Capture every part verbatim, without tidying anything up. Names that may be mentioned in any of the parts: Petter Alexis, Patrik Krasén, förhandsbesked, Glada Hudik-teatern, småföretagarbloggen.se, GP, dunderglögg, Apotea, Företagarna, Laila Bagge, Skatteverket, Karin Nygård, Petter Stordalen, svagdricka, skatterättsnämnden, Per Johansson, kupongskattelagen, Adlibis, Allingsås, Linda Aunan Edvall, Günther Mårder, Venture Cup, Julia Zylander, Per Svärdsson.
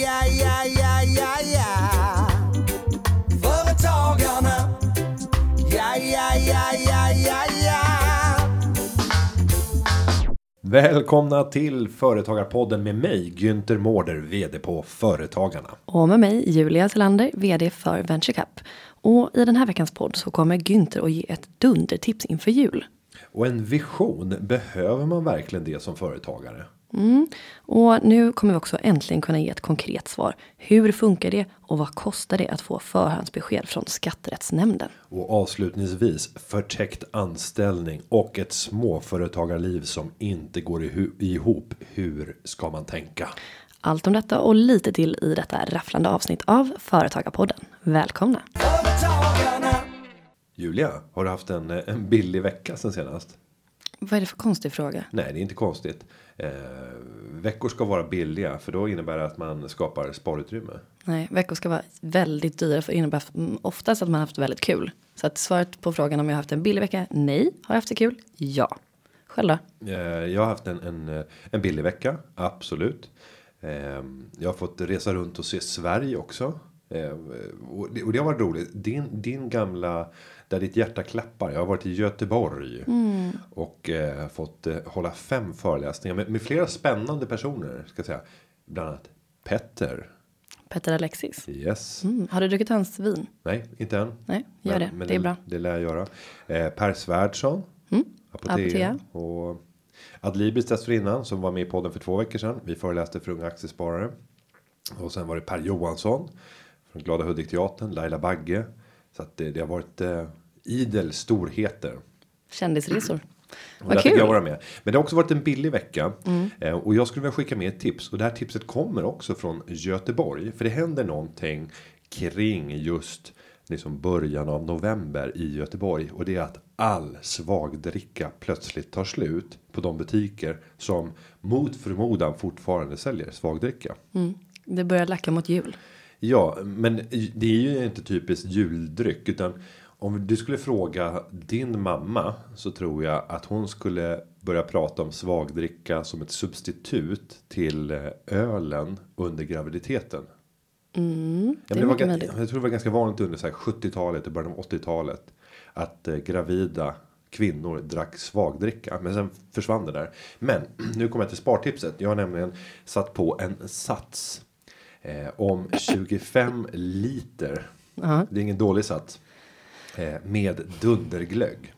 ja, ja, ja, ja, ja. Företagarna. Ja, ja, ja, ja, ja, ja. Välkomna till Företagarpodden med mig, Günther Mårder, vd på Företagarna. Och med mig, Julia Zylander, vd för Venture Cup. Och i den här veckans podd så kommer Günther att ge ett dundertips inför jul. Och en vision, behöver man verkligen det som företagare? Mm. Och nu kommer vi också äntligen kunna ge ett konkret svar. Hur funkar det och vad kostar det att få förhandsbesked från skatterättsnämnden? Och avslutningsvis förtäckt anställning och ett småföretagarliv som inte går ihop. Hur ska man tänka? Allt om detta och lite till i detta rafflande avsnitt av Företagarpodden. Välkomna! Julia, har du haft en, en billig vecka sen senast? Vad är det för konstig fråga? Nej, det är inte konstigt. Eh, veckor ska vara billiga, för då innebär det att man skapar sparutrymme. Nej, veckor ska vara väldigt dyra, för det innebär oftast att man har haft väldigt kul. Så att svaret på frågan om jag har haft en billig vecka, nej. Har jag haft det kul? Ja. Själv då? Eh, jag har haft en, en, en billig vecka, absolut. Eh, jag har fått resa runt och se Sverige också. Eh, och, det, och det har varit roligt. Din, din gamla... Där ditt hjärta klappar. Jag har varit i Göteborg. Mm. Och eh, fått eh, hålla fem föreläsningar. Med, med flera spännande personer. Ska jag säga. Bland annat Petter. Petter Alexis. Yes. Mm. Har du druckit hans vin? Nej, inte än. Nej, gör men, det. Men det är bra. Det, det lär jag göra. Eh, Per Svärdsson. Mm. Apotea. Apotea. Och Adlibis dessförinnan. Som var med i podden för två veckor sedan. Vi föreläste för unga aktiesparare. Och sen var det Per Johansson. Från Glada Hudik-teatern. Laila Bagge. Så att det, det har varit... Eh, idel storheter. Kändisresor. Vad kul. Jag vara med. Men det har också varit en billig vecka. Mm. Och jag skulle vilja skicka med ett tips. Och det här tipset kommer också från Göteborg. För det händer någonting kring just liksom början av november i Göteborg. Och det är att all svagdricka plötsligt tar slut på de butiker som mot förmodan fortfarande säljer svagdricka. Mm. Det börjar lacka mot jul. Ja, men det är ju inte typiskt juldryck utan... Om du skulle fråga din mamma så tror jag att hon skulle börja prata om svagdricka som ett substitut till ölen under graviditeten. Mm, det jag, var, jag tror det var ganska vanligt under så här sjuttiotalet och början av åttiotalet att eh, gravida kvinnor drack svagdricka. Men sen försvann det där. Men nu kommer jag till spartipset. Jag har nämligen satt på en sats eh, om tjugofem liter. Uh-huh. Det är ingen dålig sats. Med dunderglögg.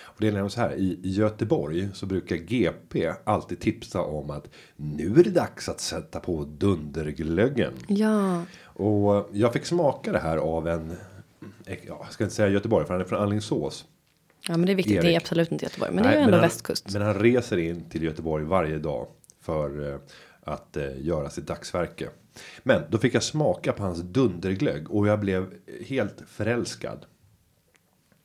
Och det är nämligen så här, i Göteborg så brukar G P alltid tipsa om att nu är det dags att sätta på dunderglöggen. Ja. Och jag fick smaka det här av en, jag ska inte säga Göteborg för han är från Allingsås. Ja, men det är viktigt, Erik. Det är absolut inte Göteborg, men nej, det är ju ändå han, västkust. Men han reser in till Göteborg varje dag för att göra sitt dagsverke. Men då fick jag smaka på hans dunderglögg och jag blev helt förälskad.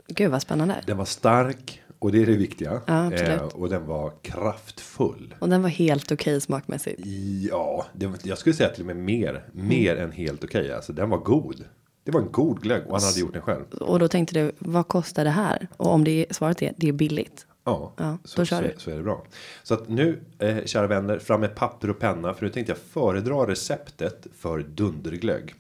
Gud vad spännande. Den var stark och det är det viktiga. Ja, eh, och den var kraftfull. Och den var helt okej smakmässigt. Ja, det, jag skulle säga till och med mer, mer mm. än helt okej. Alltså den var god. Det var en god glögg och han hade gjort den själv. Och då tänkte du, vad kostar det här? Och om det är, svaret är, det är billigt. Ja, ja så, då kör så, du. Så är det bra. Så att nu, eh, kära vänner, fram med papper och penna. För nu tänkte jag föredra receptet för dunderglögg.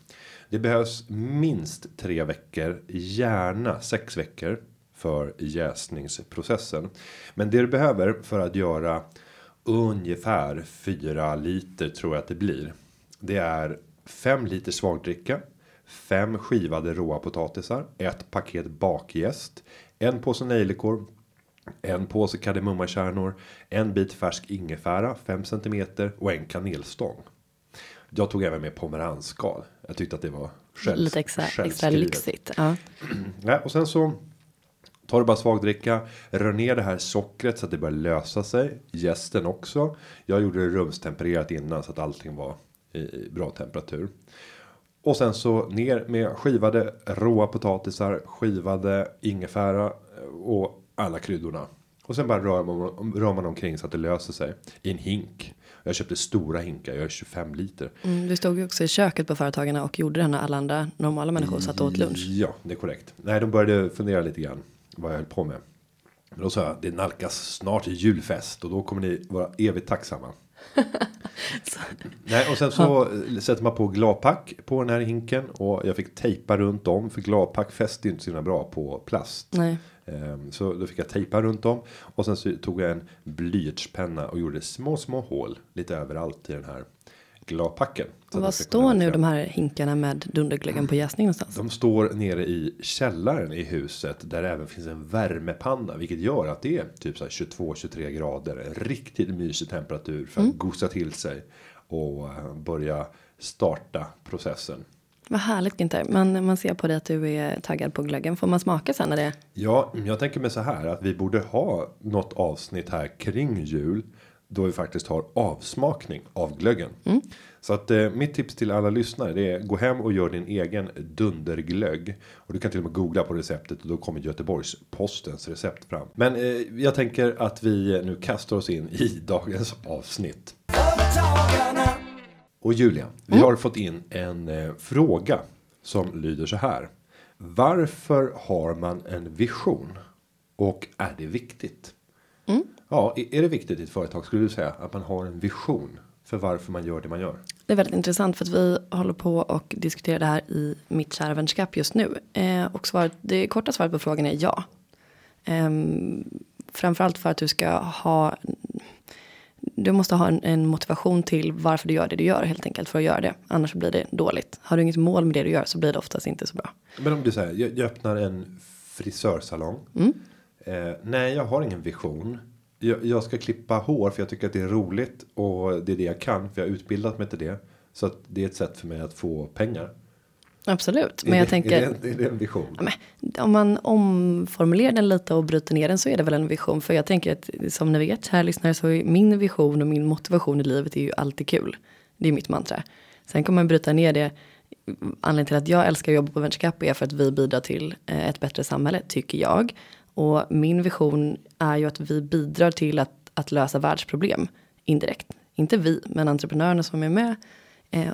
Det behövs minst tre veckor, gärna sex veckor för jäsningsprocessen. Men det du behöver för att göra ungefär fyra liter tror jag att det blir. Det är fem liter svagdricka, fem skivade råa potatisar, ett paket bakjäst, en påse nejlikor, en påse kardemummakärnor, en bit färsk ingefära, fem centimeter och en kanelstång. Jag tog även med pomeransskal. Jag tyckte att det var självskrivet. Lite extra, extra lyxigt. Ja. Ja, och sen så tar du bara svagdricka. Rör ner det här sockret så att det börjar lösa sig. Jästen också. Jag gjorde det rumstempererat innan så att allting var i bra temperatur. Och sen så ner med skivade råa potatisar. Skivade ingefära och alla kryddorna. Och sen bara rör man, rör man omkring så att det löser sig. I en hink. Jag köpte stora hinkar, jag är tjugofem liter. Mm, du stod ju också i köket på Företagarna och gjorde det när alla andra normala människor satt åt lunch. Ja, det är korrekt. Nej, de började fundera lite grann vad jag höll på med. Men då sa jag, det nalkas snart julfest och då kommer ni vara evigt tacksamma. Nej, och sen så sätter man på glapack på den här hinken, och jag fick tejpa runt om, för glapack fäster inte så himla bra på plast. Nej. Så då fick jag tejpa runt om, och sen så tog jag en blyertspenna och gjorde små små hål lite överallt i den här glapacken. Så vad står nu de här hinkarna med dunderglöggen på jäsning någonstans? De står nere i källaren i huset, där även finns en värmepanna, vilket gör att det är typ så här tjugotvå till tjugotre grader, en riktigt mysig temperatur för att mm. gosa till sig och börja starta processen. Vad härligt, inte? Man, man ser på det att du är taggad på glöggen. Får man smaka sen när det? Ja, jag tänker mig så här att vi borde ha något avsnitt här kring jul, då vi faktiskt har avsmakning av glöggen. Mm. Så att eh, mitt tips till alla lyssnare, det är gå hem och gör din egen dunderglögg. Och du kan till och med googla på receptet, och då kommer Göteborgs Postens recept fram. Men eh, jag tänker att vi nu kastar oss in i dagens avsnitt. Och Julia, mm. vi har fått in en eh, fråga som lyder så här. Varför har man en vision? Och är det viktigt? Mm. Ja, är det viktigt i ett företag, skulle du säga, att man har en vision för varför man gör det man gör? Det är väldigt intressant, för att vi håller på och diskuterar det här i mitt kära Venture Cup just nu. Eh, och svaret, det korta svaret på frågan är ja. Eh, framförallt för att du ska ha... Du måste ha en, en motivation till varför du gör det du gör, helt enkelt, för att göra det. Annars blir det dåligt. Har du inget mål med det du gör, så blir det oftast inte så bra. Men om du säger, jag, jag öppnar en frisörsalong. Mm. Eh, nej, jag har ingen vision. Jag, jag ska klippa hår för jag tycker att det är roligt, och det är det jag kan, för jag har utbildat mig till det. Så att det är ett sätt för mig att få pengar. Absolut, men är jag det, tänker... Är det, är det en vision? Ja, men, om man omformulerar den lite och bryter ner den, så är det väl en vision. För jag tänker att, som ni vet, här lyssnare, så är min vision och min motivation i livet är ju alltid kul. Det är mitt mantra. Sen kommer man bryta ner det. Anledningen till att jag älskar att jobba på Venture Cup är för att vi bidrar till ett bättre samhälle, tycker jag. Och min vision är ju att vi bidrar till att, att lösa världsproblem indirekt. Inte vi, men entreprenörerna som är med,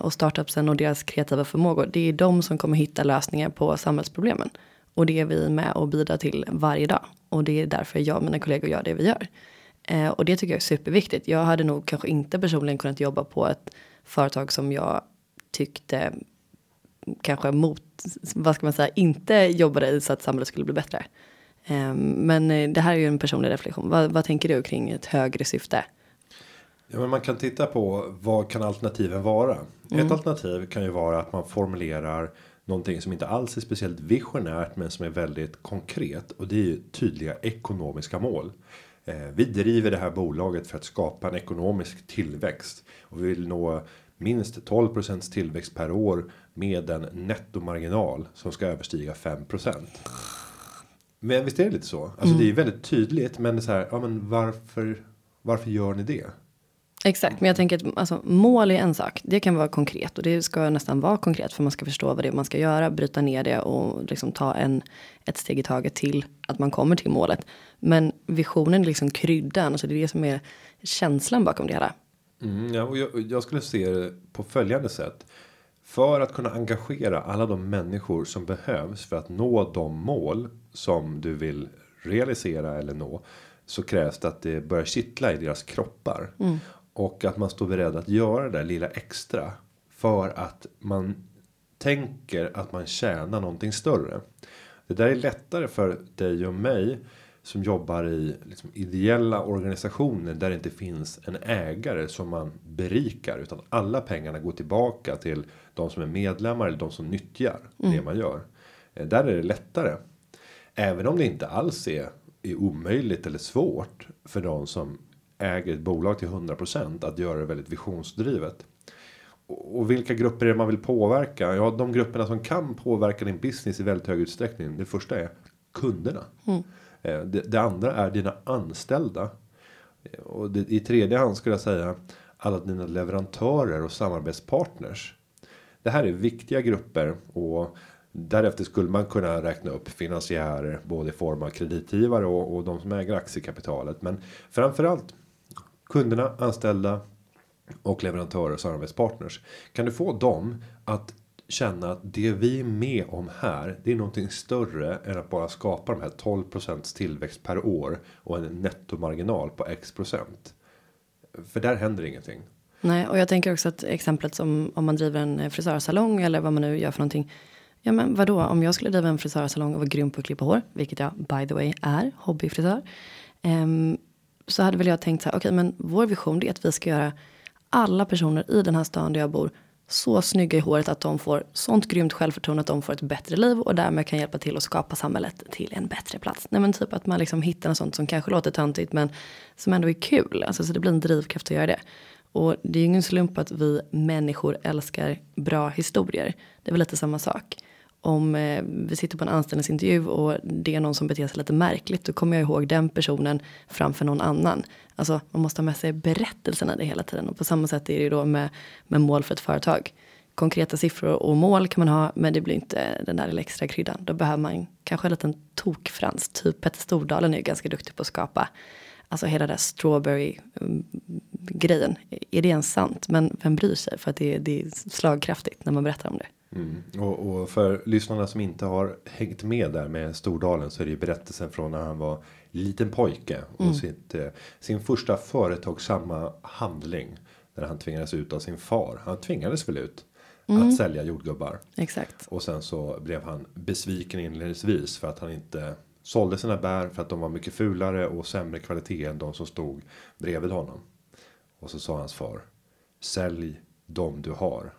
och startupsen och deras kreativa förmågor. Det är de som kommer hitta lösningar på samhällsproblemen. Och det är vi med och bidrar till varje dag. Och det är därför jag och mina kollegor gör det vi gör. Eh, och det tycker jag är superviktigt. Jag hade nog kanske inte personligen kunnat jobba på ett företag som jag tyckte kanske mot, vad ska man säga, inte jobbade i så att samhället skulle bli bättre. Eh, men det här är ju en personlig reflektion. Vad, vad tänker du kring ett högre syfte? Ja, men man kan titta på vad kan alternativen vara. Mm. Ett alternativ kan ju vara att man formulerar någonting som inte alls är speciellt visionärt, men som är väldigt konkret. Och det är ju tydliga ekonomiska mål. Eh, vi driver det här bolaget för att skapa en ekonomisk tillväxt. Och vi vill nå minst tolv procent tillväxt per år med en nettomarginal som ska överstiga fem procent. Men visst är det lite så? Alltså mm. det är ju väldigt tydligt, men det är så här, ja, men varför, varför gör ni det? Exakt, men jag tänker att alltså, mål är en sak. Det kan vara konkret, och det ska nästan vara konkret, för man ska förstå vad det är man ska göra, bryta ner det och liksom ta en, ett steg i taget till att man kommer till målet. Men visionen är liksom kryddan, alltså det är det som är känslan bakom det hela. Mm, ja, och jag, jag skulle se det på följande sätt. För att kunna engagera alla de människor som behövs för att nå de mål som du vill realisera eller nå, så krävs det att det börjar kittla i deras kroppar. Mm. Och att man står beredd att göra det där lilla extra. För att man tänker att man tjänar någonting större. Det där är lättare för dig och mig som jobbar i liksom ideella organisationer, där det inte finns en ägare som man berikar. Utan alla pengarna går tillbaka till de som är medlemmar eller de som nyttjar mm. det man gör. Där är det lättare. Även om det inte alls är, är omöjligt eller svårt för de som äger ett bolag till hundra procent att göra det väldigt visionsdrivet. Och vilka grupper är det man vill påverka? Ja, de grupperna som kan påverka din business i väldigt hög utsträckning. Det första är kunderna. Mm. Det, det andra är dina anställda. Och det, i tredje hand skulle jag säga alla dina leverantörer och samarbetspartners. Det här är viktiga grupper, och därefter skulle man kunna räkna upp finansiärer, både i form av kreditgivare och, och de som äger aktiekapitalet. Men framförallt kunderna, anställda och leverantörer och samarbetspartners. Kan du få dem att känna att det vi är med om här, det är någonting större än att bara skapa de här tolv procent tillväxt per år och en nettomarginal på x procent. För där händer ingenting. Nej, och jag tänker också att exemplet som om man driver en frisörsalong eller vad man nu gör för någonting. Ja, men vadå? Om jag skulle driva en frisörsalong och vara grym på att klippa hår, vilket jag by the way är, hobbyfrisör. Um, så hade väl jag tänkt så här, okej, men vår vision är att vi ska göra alla personer i den här stan där jag bor så snygga i håret att de får sånt grymt självförtroende att de får ett bättre liv och därmed kan hjälpa till att skapa samhället till en bättre plats. Nej, men typ att man liksom hittar något sånt som kanske låter töntigt men som ändå är kul. Alltså, så det blir en drivkraft att göra det. Och det är ju ingen slump att vi människor älskar bra historier. Det är väl lite samma sak. Om eh, vi sitter på en anställningsintervju och det är någon som beter sig lite märkligt, då kommer jag ihåg den personen framför någon annan. Alltså man måste ha med sig berättelsen i det hela tiden. Och på samma sätt är det ju då med, med mål för ett företag. Konkreta siffror och mål kan man ha, men det blir inte den där lilla extra kryddan. Då behöver man kanske en liten tokfrans. Typ Petter Stordalen är ju ganska duktig på att skapa. Alltså hela den där strawberry-grejen. Är det ens sant? Men vem bryr sig? För att det är, det är slagkraftigt när man berättar om det. Mm. Och, och för lyssnarna som inte har hängt med där med Stordalen så är det ju berättelsen från när han var liten pojke och mm. sitt, eh, sin första företagsamma handling där han tvingades ut av sin far. Han tvingades väl ut mm. att sälja jordgubbar. Exakt. Och sen så blev han besviken inledningsvis för att han inte sålde sina bär för att de var mycket fulare och sämre kvalitet än de som stod bredvid honom. Och så sa hans far, sälj de du har.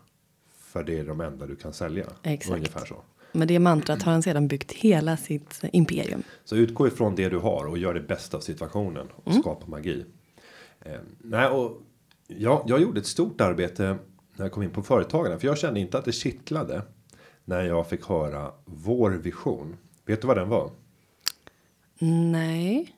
För det är de enda du kan sälja. Exakt. Ungefär så. Men det mantrat har han sedan byggt hela sitt imperium. Så utgå ifrån det du har och gör det bästa av situationen. Och mm. skapa magi. Eh, nej, och jag, jag gjorde ett stort arbete när jag kom in på Företagarna. För jag kände inte att det kittlade när jag fick höra vår vision. Vet du vad den var? Nej.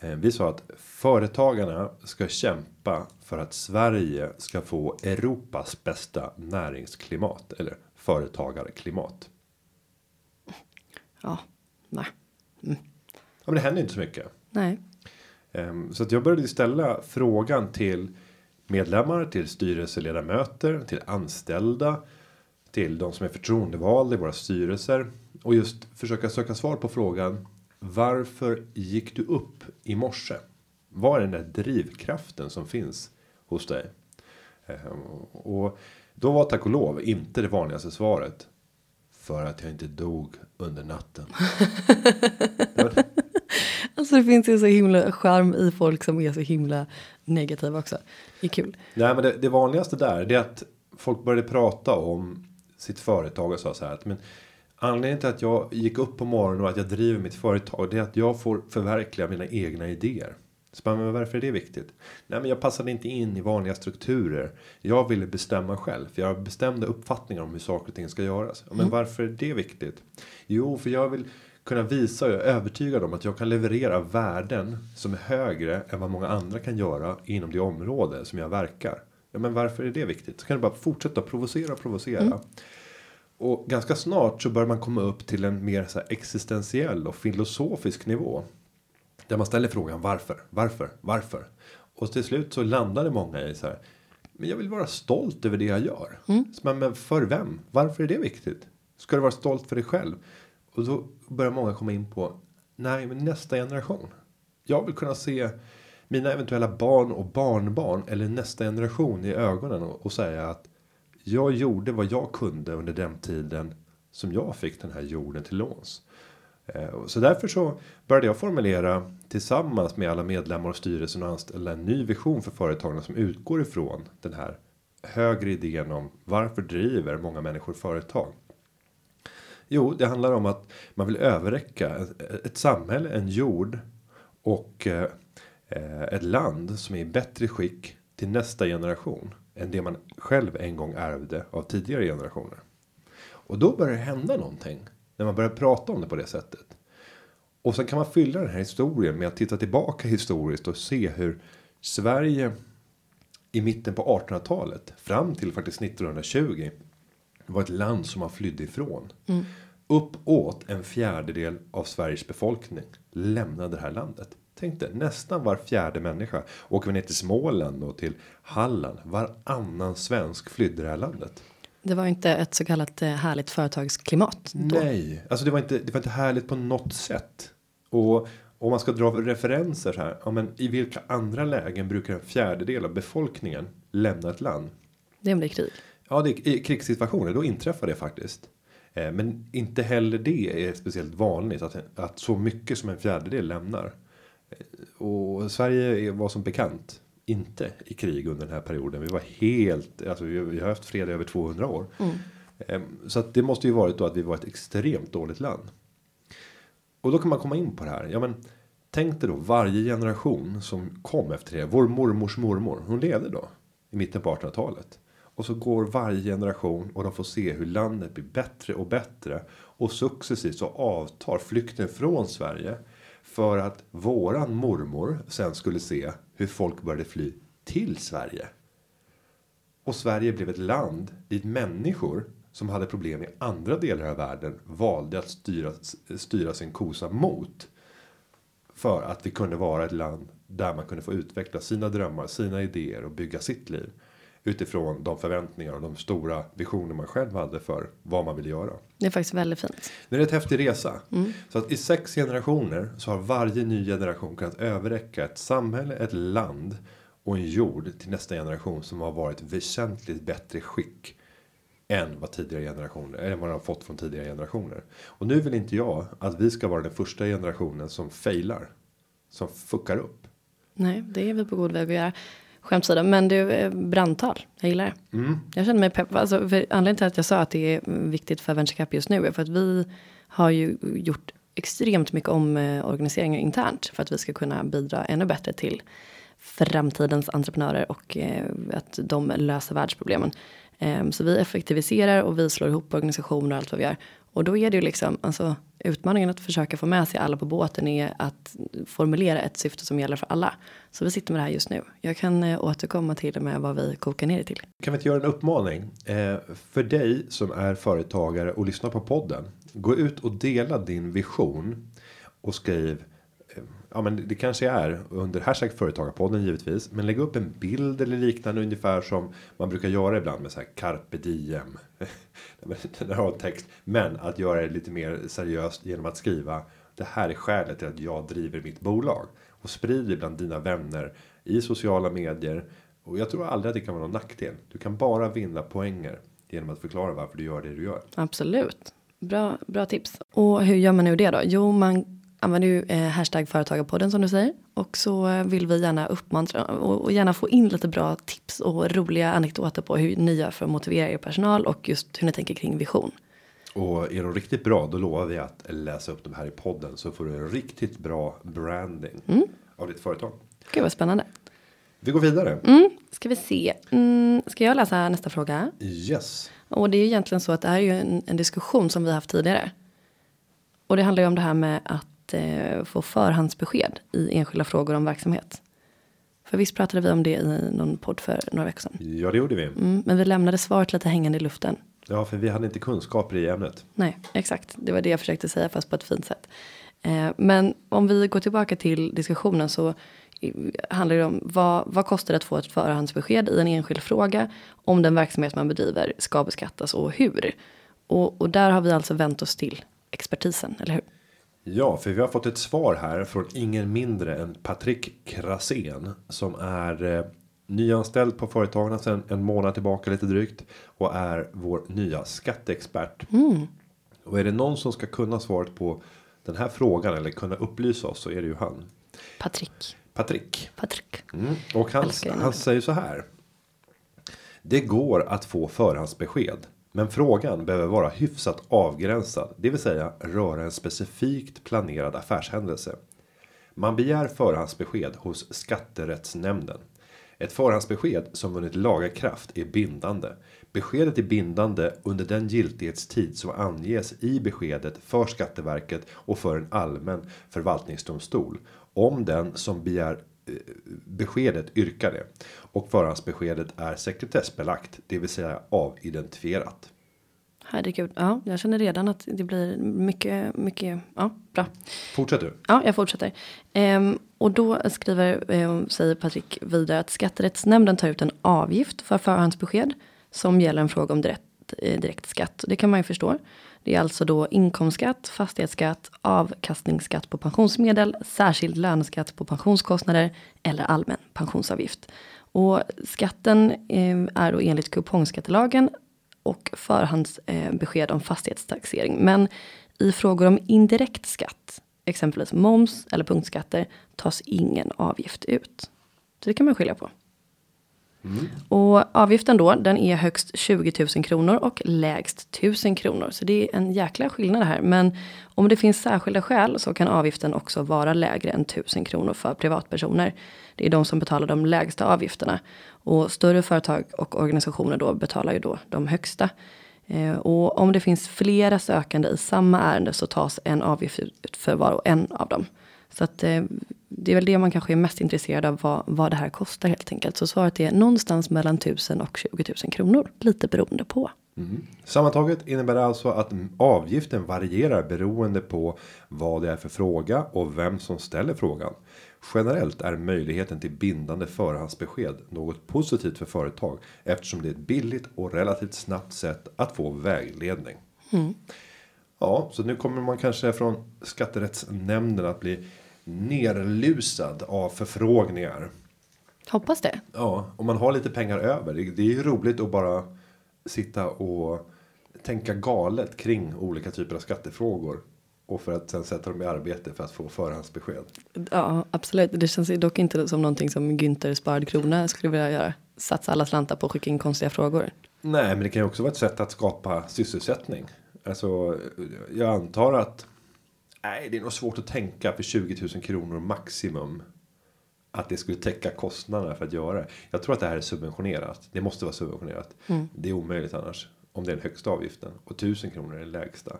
Eh, vi sa att företagarna ska kämpa för att Sverige ska få Europas bästa näringsklimat. Eller företagarklimat. Ja, nej. Mm. Ja, men det händer inte så mycket. Nej. Så att jag började ställa frågan till medlemmar, till styrelseledamöter, till anställda. Till de som är förtroendevalda i våra styrelser. Och just försöka söka svar på frågan. Varför gick du upp i morse? Vad är den där drivkraften som finns hos dig? Och då var tack och lov inte det vanligaste svaret. För att jag inte dog under natten. Alltså det finns ju så himla charm i folk som är så himla negativa också. Det är kul. Nej, men det, det vanligaste där det är att folk började prata om sitt företag och sa så här. Att, men anledningen till att jag gick upp på morgonen och att jag driver mitt företag. Det är att jag får förverkliga mina egna idéer. Så, men varför är det viktigt? Nej, men jag passade inte in i vanliga strukturer. Jag ville bestämma själv. För jag har bestämda uppfattningar om hur saker och ting ska göras. Men mm. varför är det viktigt? Jo, för jag vill kunna visa och jag är övertygad om att jag kan leverera värden som är högre än vad många andra kan göra inom det område som jag verkar. Ja, men varför är det viktigt? Så kan du bara fortsätta provocera och provocera. Mm. Och ganska snart så börjar man komma upp till en mer så här existentiell och filosofisk nivå. Där man ställer frågan varför, varför, varför. Och till slut så landade många i så här. Men jag vill vara stolt över det jag gör. Mm. Men, men för vem? Varför är det viktigt? Ska du vara stolt för dig själv? Och då börjar många komma in på. Nej, men nästa generation. Jag vill kunna se mina eventuella barn och barnbarn. Eller nästa generation i ögonen. Och, och säga att jag gjorde vad jag kunde under den tiden. Som jag fick den här jorden till låns. Så därför så började jag formulera tillsammans med alla medlemmar och styrelsen och anställda en ny vision för företagen som utgår ifrån den här högre idén om varför driver många människor företag. Jo, det handlar om att man vill överräcka ett samhälle, en jord och ett land som är i bättre skick till nästa generation än det man själv en gång ärvde av tidigare generationer. Och då börjar det hända någonting. När man börjar prata om det på det sättet. Och sen kan man fylla den här historien med att titta tillbaka historiskt och se hur Sverige i mitten på artonhundratalet fram till faktiskt nittonhundratjugo var ett land som man flydde ifrån. Mm. Uppåt en fjärdedel av Sveriges befolkning lämnade det här landet. Tänk dig, nästan var fjärde människa. Åker vi ner till Småland och till Halland, varannan svensk flydde det här landet. Det var inte ett så kallat härligt företagsklimat då. Nej, alltså det var inte, det var inte härligt på något sätt. Och, Om man ska dra referenser här. Ja, men i vilka andra lägen brukar en fjärdedel av befolkningen lämna ett land? Nämligen krig. Ja, det är, i krigssituationer då inträffar det faktiskt. Eh, men inte heller det är speciellt vanligt att, att så mycket som en fjärdedel lämnar. Eh, och Sverige var som bekant inte i krig under den här perioden. Vi var helt, alltså vi, vi har haft fred i över tvåhundra år. Mm. Eh, så att det måste ju varit då att vi var ett extremt dåligt land. Och då kan man komma in på det här. Ja, men tänk dig då varje generation som kom efter det. Vår mormors mormor, hon levde då i mitten på artonhundratalet. Och så går varje generation och de får se hur landet blir bättre och bättre. Och successivt så avtar flykten från Sverige. För att våran mormor sen skulle se hur folk började fly till Sverige. Och Sverige blev ett land dit människor som hade problem i andra delar av världen valde att styra, styra sin kosa mot. För att vi kunde vara ett land där man kunde få utveckla sina drömmar, sina idéer och bygga sitt liv. Utifrån de förväntningar och de stora visioner man själv hade för vad man ville göra. Det är faktiskt väldigt fint. Det är en häftig resa. Mm. Så att i sex generationer så har varje ny generation kunnat överräcka ett samhälle, ett land och en jord till nästa generation som har varit väsentligt bättre skick än vad tidigare generationer, eller vad de har fått från tidigare generationer. Och nu vill inte jag att vi ska vara den första generationen som failar, som fuckar upp. Nej, det är vi på god väg att göra. Skämtsida, men du, brandtal, jag gillar det. Mm. Jag känner mig pepp. Alltså, anledningen till att jag sa att det är viktigt för Venture Cup just nu är för att vi har ju gjort extremt mycket om organiseringar internt för att vi ska kunna bidra ännu bättre till framtidens entreprenörer och att de löser världsproblemen. Så vi effektiviserar och vi slår ihop organisationer och allt vad vi gör. Och då är det ju liksom, alltså, utmaningen att försöka få med sig alla på båten är att formulera ett syfte som gäller för alla. Så vi sitter med det här just nu. Jag kan återkomma till det med vad vi kokar ner det till. Kan vi inte göra en uppmaning? Eh, för dig som är företagare och lyssnar på podden. Gå ut och dela din vision och skriv. Ja, men det kanske är under hashtag företagarpodden givetvis. Men lägg upp en bild eller liknande ungefär som man brukar göra ibland med så här carpe diem. Den har en text. Men att göra det lite mer seriöst genom att skriva. Det här är skälet till att jag driver mitt bolag. Och sprider bland dina vänner i sociala medier. Och jag tror aldrig att det kan vara någon nackdel. Du kan bara vinna poänger genom att förklara varför du gör det du gör. Absolut. Bra, bra tips. Och hur gör man nu det då? Jo, man använder ju eh, hashtag företagarpodden som du säger. Och så vill vi gärna uppmuntra och, och gärna få in lite bra tips och roliga anekdoter på hur ni gör för att motivera er personal och just hur ni tänker kring vision. Och är de riktigt bra, då lovar vi att läsa upp dem här i podden så får du en riktigt bra branding mm. av ditt företag. Gud vad spännande. Vi går vidare. Mm, ska vi se. Mm, ska jag läsa nästa fråga? Yes. Och det är ju egentligen så att det här är ju en, en diskussion som vi har haft tidigare. Och det handlar ju om det här med att få förhandsbesked i enskilda frågor om verksamhet. För visst pratade vi om det i någon podd för några veckor sedan. Ja, det gjorde vi. Mm, men vi lämnade svaret lite hängande i luften. Ja, för vi hade inte kunskaper i ämnet. Nej, exakt. Det var det jag försökte säga fast på ett fint sätt. Eh, men om vi går tillbaka till diskussionen så handlar det om vad, vad kostar det att få ett förhandsbesked i en enskild fråga om den verksamhet man bedriver ska beskattas och hur. Och, och där har vi alltså vänt oss till expertisen, eller hur? Ja, för vi har fått ett svar här från ingen mindre än Patrik Krasén som är eh, nyanställd på Företagarna sedan en månad tillbaka lite drygt och är vår nya skatteexpert. Mm. Och är det någon som ska kunna svaret på den här frågan eller kunna upplysa oss så är det ju han. Patrik. Patrik. Patrik. Mm. Och han, han säger så här. Det går att få förhandsbesked. Men frågan behöver vara hyfsat avgränsad, det vill säga röra en specifikt planerad affärshändelse. Man begär förhandsbesked hos skatterättsnämnden. Ett förhandsbesked som vunnit laga kraft är bindande. Beskedet är bindande under den giltighetstid som anges i beskedet för Skatteverket och för en allmän förvaltningsdomstol. Om den som begär beskedet yrkar det och förhandsbeskedet är sekretessbelagt, det vill säga avidentifierat. Herregud, ja, jag känner redan att det blir mycket, mycket, ja, bra. Fortsätter du? Ja, jag fortsätter. Ehm, och då skriver, eh, säger Patrik vidare att Skatterättsnämnden tar ut en avgift för förhandsbesked som gäller en fråga om direkt betalat i direkt skatt. Det kan man ju förstå. Det är alltså då inkomstskatt, fastighetsskatt, avkastningsskatt på pensionsmedel, särskild löneskatt på pensionskostnader eller allmän pensionsavgift. Och skatten är då enligt kupongskattelagen och förhandsbesked om fastighetstaxering. Men i frågor om indirekt skatt, exempelvis moms eller punktskatter, tas ingen avgift ut. Så det kan man skilja på. Mm. Och avgiften då, den är högst tjugo tusen kronor och lägst tusen kronor. Så det är en jäkla skillnad här. Men om det finns särskilda skäl så kan avgiften också vara lägre än tusen kronor för privatpersoner. Det är de som betalar de lägsta avgifterna. Och större företag och organisationer då betalar ju då de högsta. Och om det finns flera sökande i samma ärende så tas en avgift ut för var och en av dem. Så att, det är väl det man kanske är mest intresserad av, vad, vad det här kostar helt enkelt. Så svaret är någonstans mellan tusen och tjugo tusen kronor, lite beroende på. Mm. Sammantaget innebär det alltså att avgiften varierar beroende på vad det är för fråga och vem som ställer frågan. Generellt är möjligheten till bindande förhandsbesked något positivt för företag eftersom det är ett billigt och relativt snabbt sätt att få vägledning. Mm. Ja, så nu kommer man kanske från skatterättsnämnden att bli nerlusad av förfrågningar. Hoppas det. Ja, om man har lite pengar över. Det är ju roligt att bara sitta och tänka galet kring olika typer av skattefrågor. Och för att sen sätta dem i arbete för att få förhandsbesked. Ja, absolut. Det känns dock inte som någonting som Günther sparad krona skulle vilja göra. Satsa alla slantar på att skicka in konstiga frågor. Nej, men det kan ju också vara ett sätt att skapa sysselsättning. Alltså, jag antar att nej, det är nog svårt att tänka för tjugo tusen kronor maximum att det skulle täcka kostnaderna för att göra det. Jag tror att det här är subventionerat. Det måste vara subventionerat. Mm. Det är omöjligt annars om det är den högsta avgiften och tusen kronor är den lägsta.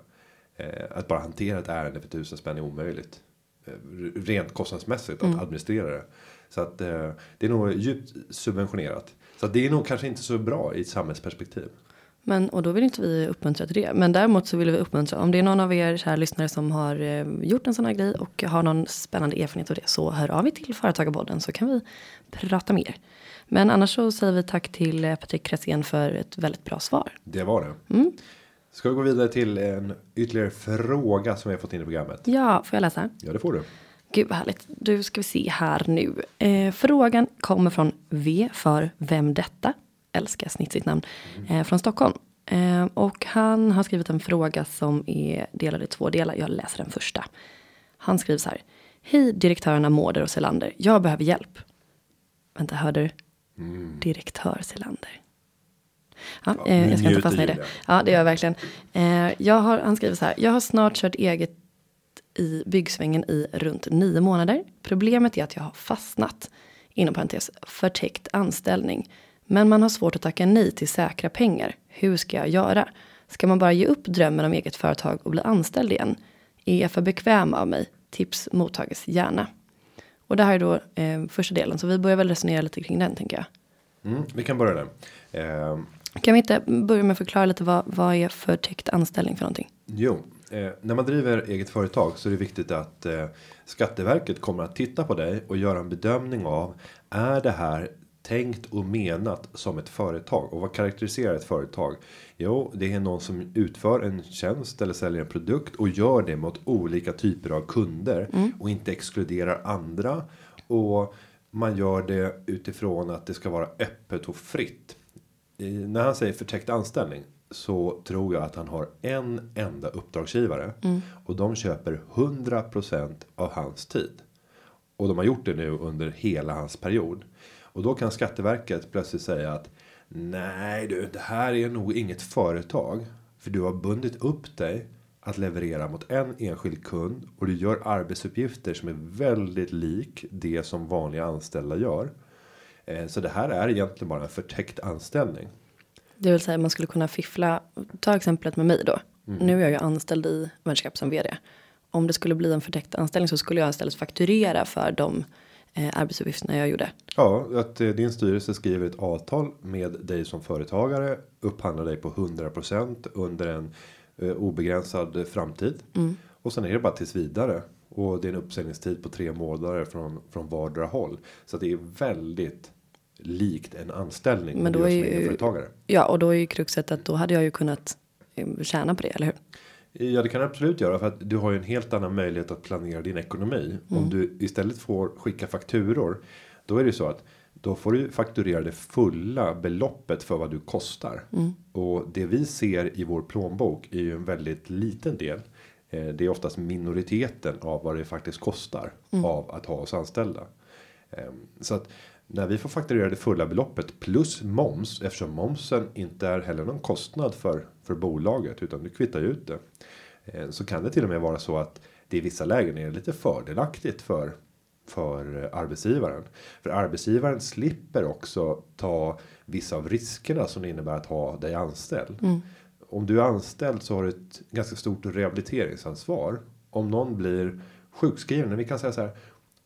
Eh, att bara hantera ett ärende för tusen spänn är omöjligt. Eh, rent kostnadsmässigt mm. att administrera det. Så att eh, det är nog djupt subventionerat. Så att det är nog kanske inte så bra i ett samhällsperspektiv. Men, och då vill inte vi uppmuntra till det. Men däremot så vill vi uppmuntra. Om det är någon av er här lyssnare som har eh, gjort en sån här grej och har någon spännande erfarenhet av det, så hör av er till Företagarpodden så kan vi prata mer. Men annars så säger vi tack till eh, Patrik Krasén för ett väldigt bra svar. Det var det. Mm. Ska vi gå vidare till en ytterligare fråga som vi har fått in i programmet? Ja, får jag läsa? Ja, det får du. Gud vad härligt. Du ska vi se här nu. Eh, frågan kommer från V för Vem detta? Älskar snitsigt namn, eh, från Stockholm. Eh, och han har skrivit en fråga som är delad i två delar. Jag läser den första. Han skriver så här. Hej direktörerna Mårder och Zylander. Jag behöver hjälp. Vänta, hör du? Mm. Direktör Zylander. Ja, ja, eh, jag ska inte fastna i det. Ja, det gör jag verkligen. Eh, jag har, han skriver så här. Jag har snart kört eget i byggsvängen i runt nio månader. Problemet är att jag har fastnat, inom parentes, förtäckt anställning. Men man har svårt att tacka nej till säkra pengar. Hur ska jag göra? Ska man bara ge upp drömmen om eget företag och bli anställd igen? Är jag för bekväm av mig? Tips mottages gärna. Och det här är då eh, första delen. Så vi börjar väl resonera lite kring den, tänker jag. Mm, vi kan börja där. Eh... Kan vi inte börja med att förklara lite vad, vad är förtäckt anställning för någonting? Jo, eh, när man driver eget företag så är det viktigt att eh, Skatteverket kommer att titta på dig och göra en bedömning av, är det här tänkt och menat som ett företag? Och vad karaktäriserar ett företag? Jo, det är någon som utför en tjänst eller säljer en produkt och gör det mot olika typer av kunder mm. och inte exkluderar andra, och man gör det utifrån att det ska vara öppet och fritt. När han säger förtäckt anställning så tror jag att han har en enda uppdragsgivare mm. och de köper hundra procent av hans tid, och de har gjort det nu under hela hans period. Och då kan Skatteverket plötsligt säga att nej du, det här är nog inget företag. För du har bundit upp dig att leverera mot en enskild kund. Och du gör arbetsuppgifter som är väldigt lik det som vanliga anställda gör. Så det här är egentligen bara en förtäckt anställning. Det vill säga man skulle kunna fiffla. Ta exemplet med mig då. Mm. Nu är jag anställd i Venture Cup som vd. Om det skulle bli en förtäckt anställning så skulle jag istället fakturera för dem. Eh, arbetsuppgifterna jag gjorde. Ja, att eh, din styrelse skriver ett avtal med dig som företagare, upphandlar dig på hundra procent under en eh, obegränsad framtid. Mm. Och sen är det bara tills vidare. Och det är en uppsägningstid på tre månader från, från vardera håll. Så att det är väldigt likt en anställning. Men då är ju, företagare. Ja, och då är ju kruxet att då hade jag ju kunnat tjäna på det, eller hur? Ja, det kan jag absolut göra, för att du har ju en helt annan möjlighet att planera din ekonomi. Mm. Om du istället får skicka fakturor, då är det så att då får du fakturera det fulla beloppet för vad du kostar. Mm. Och det vi ser i vår plånbok är ju en väldigt liten del. Det är oftast minoriteten av vad det faktiskt kostar mm. av att ha oss anställda. Så att när vi får fakturera det fulla beloppet plus moms, eftersom momsen inte är heller någon kostnad för, för bolaget utan du kvittar ut det, så kan det till och med vara så att det i vissa lägen är lite fördelaktigt för, för arbetsgivaren. För arbetsgivaren slipper också ta vissa av riskerna som det innebär att ha dig anställd. Mm. Om du är anställd så har du ett ganska stort rehabiliteringsansvar. Om någon blir sjukskriven, vi kan säga så här,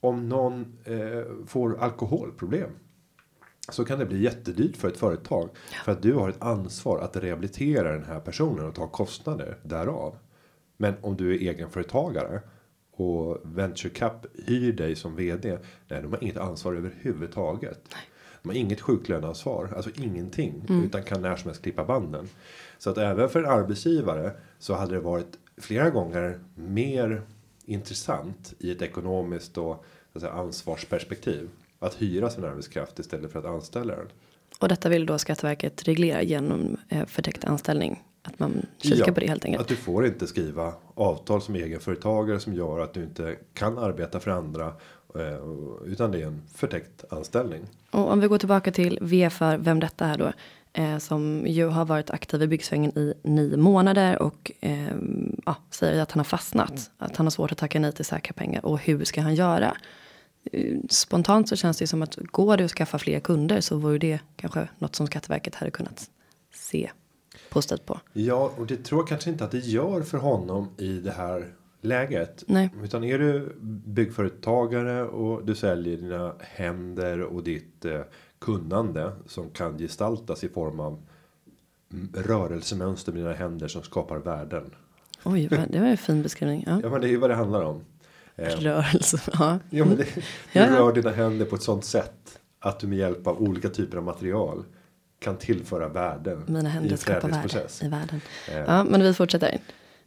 om någon eh, får alkoholproblem så kan det bli jättedyrt för ett företag. Ja. För att du har ett ansvar att rehabilitera den här personen och ta kostnader därav. Men om du är egenföretagare och Venture Cup hyr dig som vd, nej, de har inget ansvar överhuvudtaget. Nej. De har inget sjuklöneansvar, alltså ingenting, mm. utan kan när som helst klippa banden. Så att även för en arbetsgivare så hade det varit flera gånger mer intressant i ett ekonomiskt och så att säga, ansvarsperspektiv att hyra sin arbetskraft istället för att anställa den. Och detta vill då Skatteverket reglera genom förtäckt anställning, att man kikar ja, på det helt enkelt. Att du får inte skriva avtal som egenföretagare som gör att du inte kan arbeta för andra, utan det är en förtäckt anställning. Och om vi går tillbaka till V för vem detta är då, som ju har varit aktiv i byggsvängen i nio månader och eh, ja, säger att han har fastnat. Att han har svårt att tacka nej till säkra pengar. Och hur ska han göra? Spontant så känns det som att går det att skaffa fler kunder så vore det kanske något som Skatteverket hade kunnat se postet på. Ja, och det tror jag kanske inte att det gör för honom i det här läget. Nej. Utan är du byggföretagare och du säljer dina händer och ditt eh, kunnande som kan gestaltas i form av rörelsemönster med dina händer som skapar värden. Oj, det var en fin beskrivning. Ja, ja men det är ju vad det handlar om. Rörelse, ja. ja men det, du rör dina händer på ett sådant sätt att du med hjälp av olika typer av material kan tillföra värden. Mina händer skapar värden i världen. Ja, men vi fortsätter.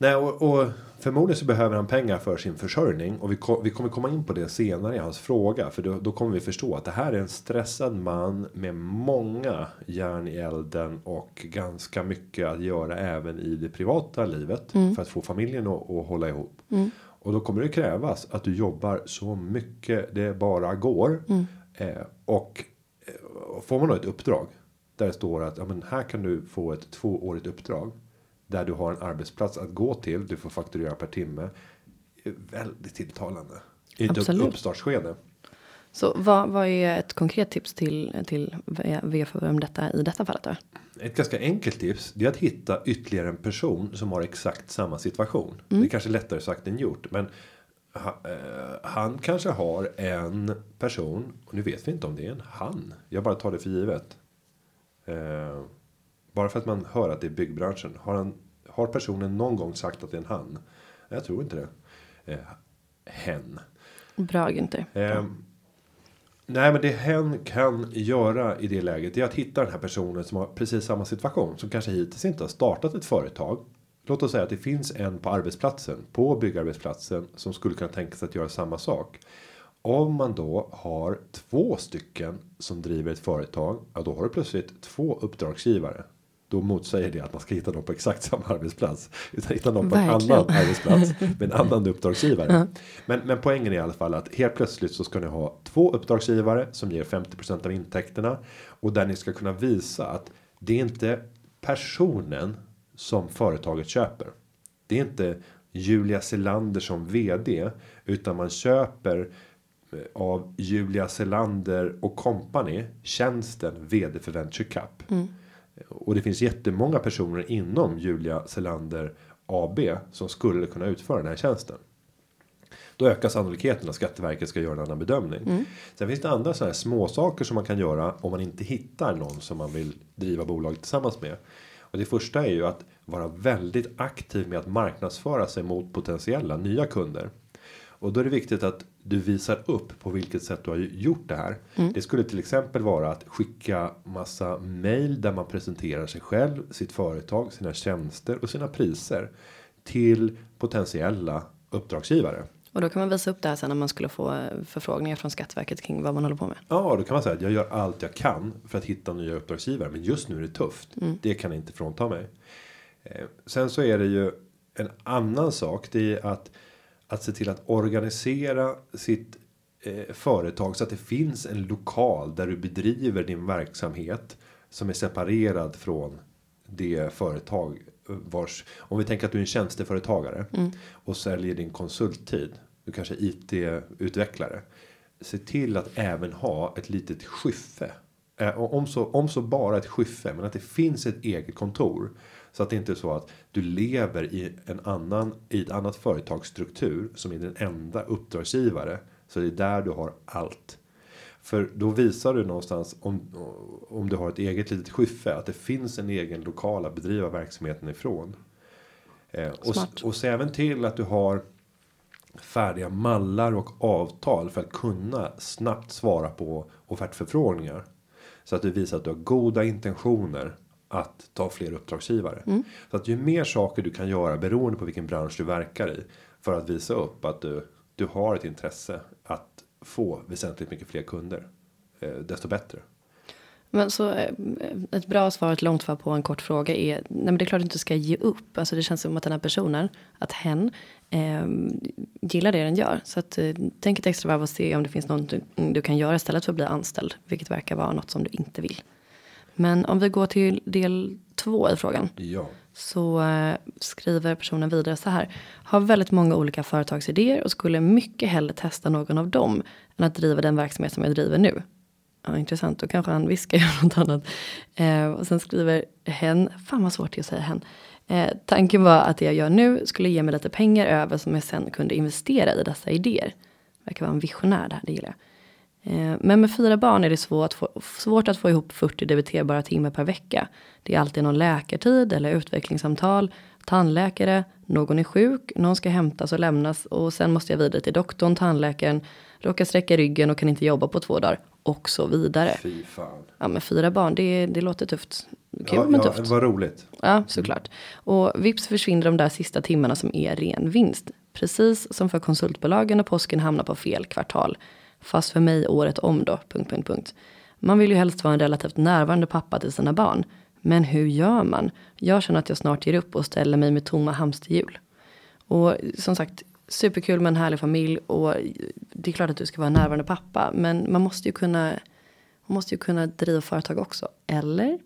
Nej, och, och förmodligen så behöver han pengar för sin försörjning. Och vi, ko- vi kommer komma in på det senare i hans fråga. För då, då kommer vi förstå att det här är en stressad man med många järn i elden. Och ganska mycket att göra även i det privata livet. Mm. För att få familjen att, att hålla ihop. Mm. Och då kommer det krävas att du jobbar så mycket det bara går. Mm. Eh, och får man då ett uppdrag. Där det står att ja, men här kan du få ett tvåårigt uppdrag. Där du har en arbetsplats att gå till. Du får fakturera per timme. Väldigt tilltalande. I ett uppstartsskede. Så vad, vad är ett konkret tips till, till V F M detta i detta fallet då? Ett ganska enkelt tips. Det är att hitta ytterligare en person som har exakt samma situation. Mm. Det är kanske lättare sagt än gjort. Men han, eh, han kanske har en person. Och nu vet vi inte om det är en han. Jag bara tar det för givet. Eh... Bara för att man hör att det är byggbranschen. Har, han, har personen någon gång sagt att det är en han? Jag tror inte det. Eh, hen. Bra, inte. Eh, nej, men det hen kan göra i det läget är att hitta den här personen som har precis samma situation. Som kanske hittills inte har startat ett företag. Låt oss säga att det finns en på arbetsplatsen, på byggarbetsplatsen, som skulle kunna tänka sig att göra samma sak. Om man då har två stycken som driver ett företag, ja, då har du plötsligt två uppdragsgivare. Då motsäger det att man ska hitta dem på exakt samma arbetsplats. Utan hitta dem på verkligen. En annan arbetsplats med en annan uppdragsgivare. Ja. Men, men poängen är i alla fall att helt plötsligt så ska ni ha två uppdragsgivare som ger femtio procent av intäkterna. Och där ni ska kunna visa att det är inte personen som företaget köper. Det är inte Julia Zylander som vd, utan man köper av Julia Zylander och company tjänsten vd för Venture Cup. Mm. Och det finns jättemånga personer inom Julia Zylander A B som skulle kunna utföra den här tjänsten. Då ökar sannolikheten att Skatteverket ska göra en annan bedömning. Mm. Sen finns det andra sådana här små saker som man kan göra om man inte hittar någon som man vill driva bolaget tillsammans med. Och det första är ju att vara väldigt aktiv med att marknadsföra sig mot potentiella nya kunder. Och då är det viktigt att du visar upp på vilket sätt du har gjort det här. Mm. Det skulle till exempel vara att skicka massa mejl där man presenterar sig själv, sitt företag, sina tjänster och sina priser till potentiella uppdragsgivare. Och då kan man visa upp det här sen när man skulle få förfrågningar från Skatteverket kring vad man håller på med. Ja, då kan man säga att jag gör allt jag kan för att hitta nya uppdragsgivare. Men just nu är det tufft. Mm. Det kan jag inte frånta mig. Eh, sen så är det ju en annan sak. Det är att, att se till att organisera sitt eh, företag så att det finns en lokal där du bedriver din verksamhet som är separerad från det företag. Vars, om vi tänker att du är en tjänsteföretagare mm. och säljer din konsulttid, du kanske är I T-utvecklare, se till att även ha ett litet skyffe, eh, om, så, om så bara ett skyffe, men att det finns ett eget kontor, så att det inte är så att du lever i en annan i ett annat företagsstruktur som är den enda uppdragsgivare, så det är där du har allt. För då visar du någonstans, om, om du har ett eget litet skyffe, att det finns en egen lokal att bedriva verksamheten ifrån. Eh, och, och se även till att du har färdiga mallar och avtal för att kunna snabbt svara på offertförfrågningar. Så att du visar att du har goda intentioner att ta fler uppdragsgivare. Mm. Så att ju mer saker du kan göra beroende på vilken bransch du verkar i, för att visa upp att du, du har ett intresse att få väsentligt mycket fler kunder, eh, desto bättre. Men så eh, ett bra svar, ett långt svar på en kort fråga är, nej men det är klart att du inte ska ge upp. Alltså det känns som att den här personen, att hen eh, gillar det den gör. Så att, eh, tänk ett extra varv och se om det finns något du, du kan göra istället för att bli anställd, vilket verkar vara något som du inte vill. Men om vi går till del två i frågan. Ja. Så eh, skriver personen vidare så här. Har väldigt många olika företagsidéer och skulle mycket hellre testa någon av dem än att driva den verksamhet som jag driver nu. Ja, intressant. Då kanske han viskar något annat. Eh, och sen skriver hen, fan vad svårt det är att säga hen. Eh, tanken var att det jag gör nu skulle ge mig lite pengar över som jag sen kunde investera i dessa idéer. Verkar vara en visionär där, det gillar jag. Men med fyra barn är det svårt att få, svårt att få ihop fyrtio debiterbara timmar per vecka. Det är alltid någon läkartid eller utvecklingssamtal, tandläkare, någon är sjuk, någon ska hämtas och lämnas och sen måste jag vidare till doktorn, tandläkaren, råkar sträcka ryggen och kan inte jobba på två dagar och så vidare. Fy fan. Ja, men fyra barn, det, det låter tufft. Kul, ja, men ja, tufft. Vad roligt. Ja, såklart. Och vips försvinner de där sista timmarna som är ren vinst. Precis som för konsultbolagen och påsken hamnar på fel kvartal. Fast för mig året om då, punkt, punkt, punkt. Man vill ju helst vara en relativt närvarande pappa till sina barn. Men hur gör man? Jag känner att jag snart ger upp och ställer mig med tomma hamsterhjul. Och som sagt, superkul med en härlig familj. Och det är klart att du ska vara en närvarande pappa. Men man måste ju kunna, man måste ju kunna driva företag också, eller?